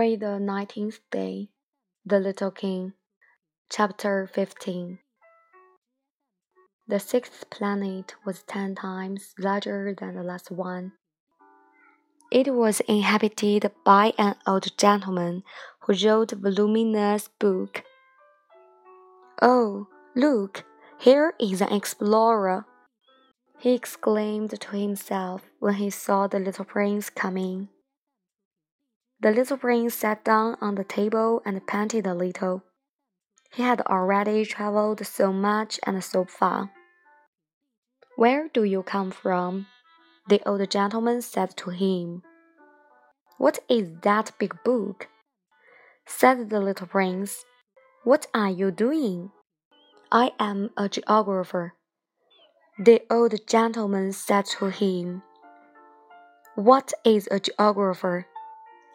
Read the 19th Day, The Little King, Chapter 15. The sixth planet was 10 times larger than the last one. It was inhabited by an old gentleman who wrote a voluminous book. "Oh, look, here is an explorer!" he exclaimed to himself when he saw the little prince come in. The little prince sat down on the table and panted a little. He had already traveled so much and so far. "Where do you come from?" the old gentleman said to him. "What is that big book?" said the little prince. "What are you doing?" "I am a geographer," the old gentleman said to him. "What is a geographer?"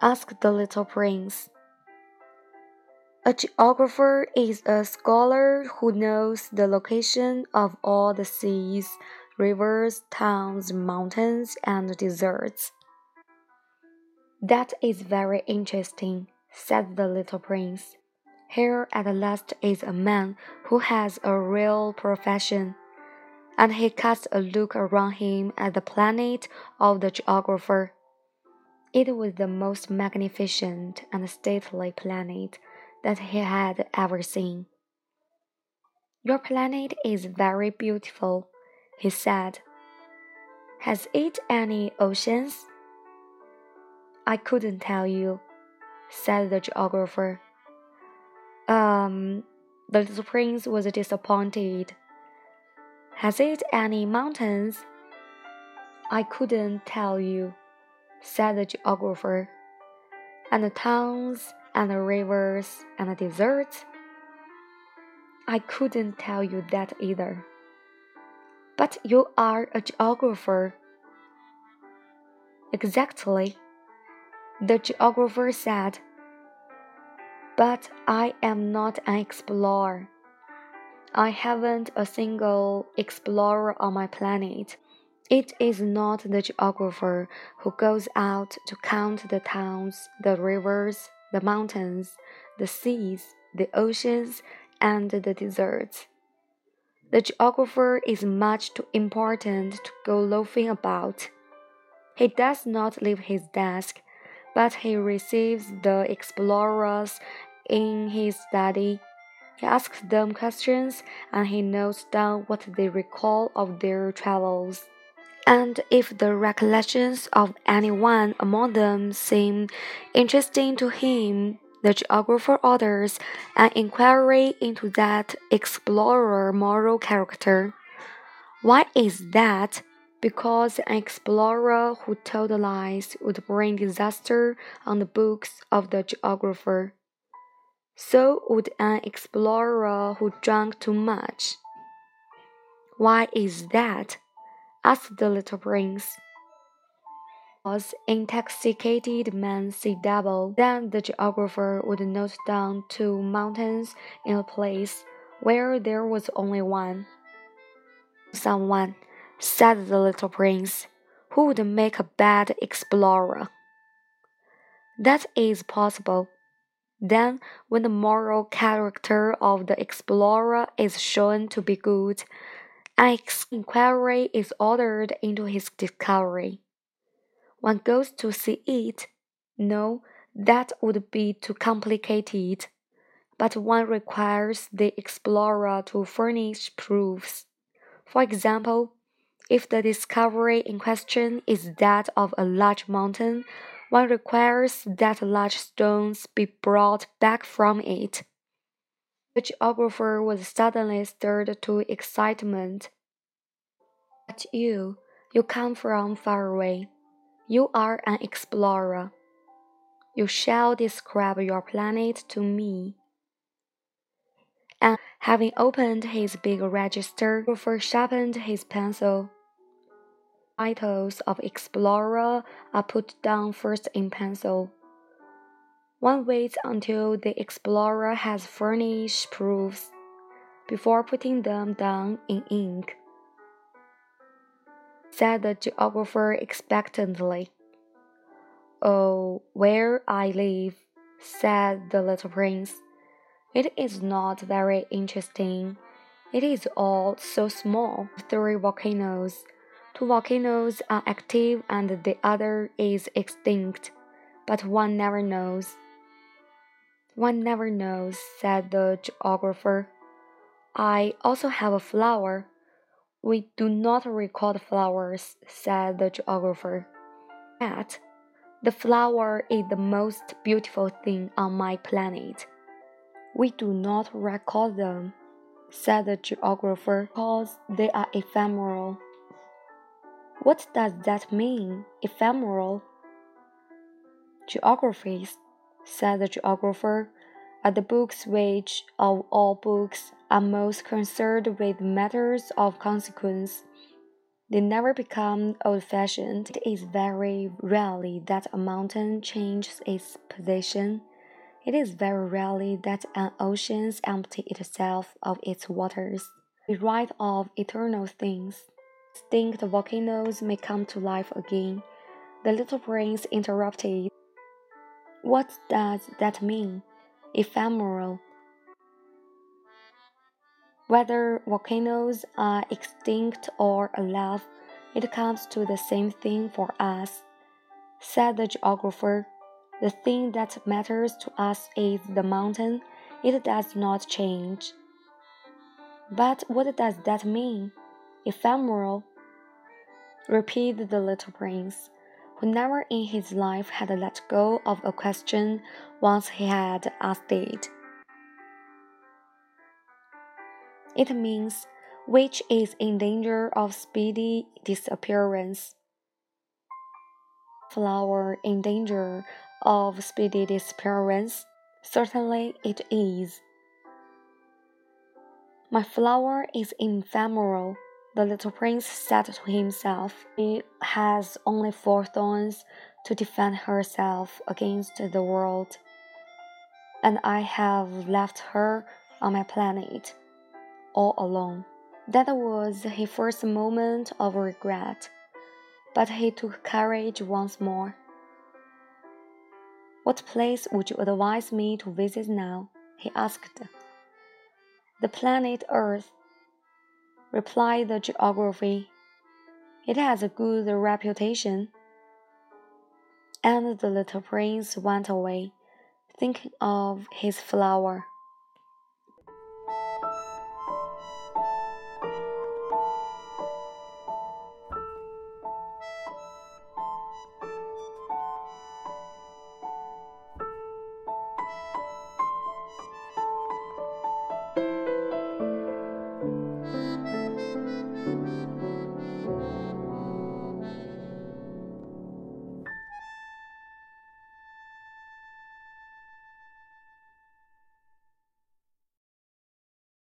asked the little prince. "A geographer is a scholar who knows the location of all the seas, rivers, towns, mountains, and deserts." "That is very interesting," said the little prince. "Here at last is a man who has a real profession." And he cast a look around him at the planet of the geographer. It was the most magnificent and stately planet that he had ever seen. "Your planet is very beautiful," he said. "Has it any oceans?" "I couldn't tell you," said the geographer. The little prince was disappointed. "Has it any mountains?" "I couldn't tell you," said the geographer. "And the towns and the rivers and the deserts?" "I couldn't tell you that either." "But you are a geographer." "Exactly," the geographer said. "But I am not an explorer. I haven't a single explorer on my planet. It is not the geographer who goes out to count the towns, the rivers, the mountains, the seas, the oceans, and the deserts. The geographer is much too important to go loafing about. He does not leave his desk, but he receives the explorers in his study. He asks them questions, and he notes down what they recall of their travels. And if the recollections of anyone among them seem interesting to him, the geographer orders an inquiry into that explorer's moral character. Why is that? Because an explorer who told lies would bring disaster on the books of the geographer. So would an explorer who drank too much." "Why is that?" asked the little prince. "Because intoxicated men see double." Then the geographer would note down 2 mountains in a place where there was only one. "Someone," said the little prince, "who would make a bad explorer." "That is possible. Then, when the moral character of the explorer is shown to be good, an inquiry is ordered into his discovery. One goes to see it. No, that would be too complicated. But one requires the explorer to furnish proofs. For example, if the discovery in question is that of a large mountain, one requires that large stones be brought back from it." The geographer was suddenly stirred to excitement. "But you come from far away. You are an explorer. You shall describe your planet to me." And having opened his big register, the geographer sharpened his pencil. Titles of explorer are put down first in pencil. One waits until the explorer has furnished proofs before putting them down in ink," said the geographer expectantly. "Oh, where I live said the little prince. "It is not very interesting. It is all so small. 3 volcanoes. 2 volcanoes are active and the other is extinct. But one never knows." "One never knows," said the geographer. "I also have a flower." "We do not record flowers," said the geographer. "But the flower is the most beautiful thing on my planet." "We do not record them," said the geographer, "because they are ephemeral." "What does that mean, ephemeral?" "Geographies," said the geographer, "are the books which, of all books, are most concerned with matters of consequence. They never become old-fashioned. It is very rarely that a mountain changes its position. It is very rarely that an ocean empties itself of its waters. We write of eternal things. Extinct volcanoes may come to life again." The little prince interrupted. "What does that mean, ephemeral?" "Whether volcanoes are extinct or alive, it comes to the same thing for us," said the geographer. "The thing that matters to us is the mountain. It does not change." "But what does that mean, ephemeral?" repeated the little prince, who never in his life had let go of a question once he had asked it. "It means which is in danger of speedy disappearance." "Flower in danger of speedy disappearance? Certainly it is." "My flower is ephemeral," the little prince said to himself. "She has only 4 thorns to defend herself against the world, and I have left her on my planet all alone." That was his first moment of regret, but he took courage once more. "What place would you advise me to visit now?" he asked. "The planet Earth," replied the geography. "It has a good reputation." And the little prince went away, thinking of his flower.